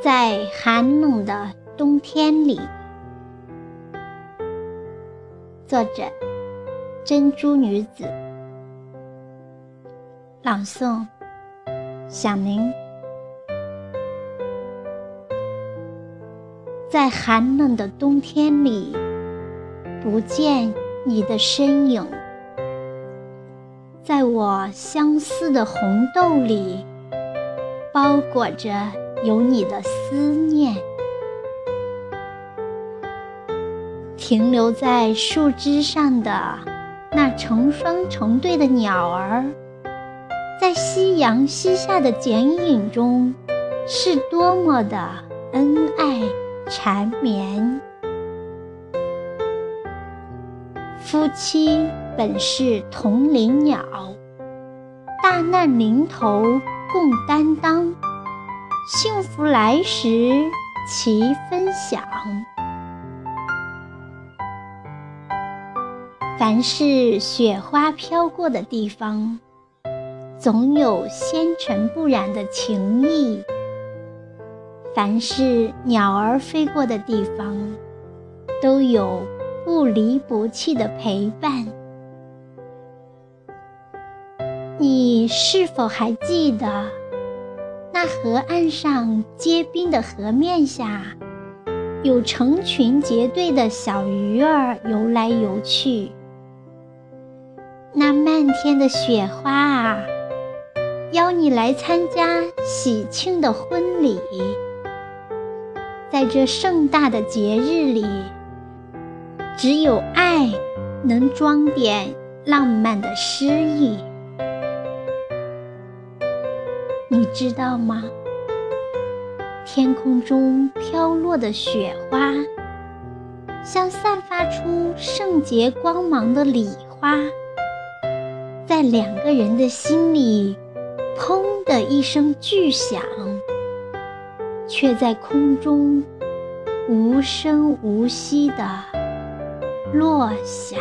在寒冷的冬天里。作者：珍珠女子。朗诵：响铃。在寒冷的冬天里，不见你的身影，在我相思的红豆里，包裹着有你的思念，停留在树枝上的那成双成对的鸟儿，在夕阳西下的剪影中，是多么的恩爱缠绵。夫妻本是同林鸟，大难临头共担当，幸福来时齐分享。凡是雪花飘过的地方，总有纤尘不染的情谊；凡是鸟儿飞过的地方，都有不离不弃的陪伴。你是否还记得那河岸上结冰的河面下，有成群结队的小鱼儿游来游去。那漫天的雪花啊，邀你来参加喜庆的婚礼。在这盛大的节日里，只有爱能装点浪漫的诗意。你知道吗？天空中飘落的雪花，像散发出圣洁光芒的礼花，在两个人的心里，砰的一声巨响，却在空中无声无息地落下。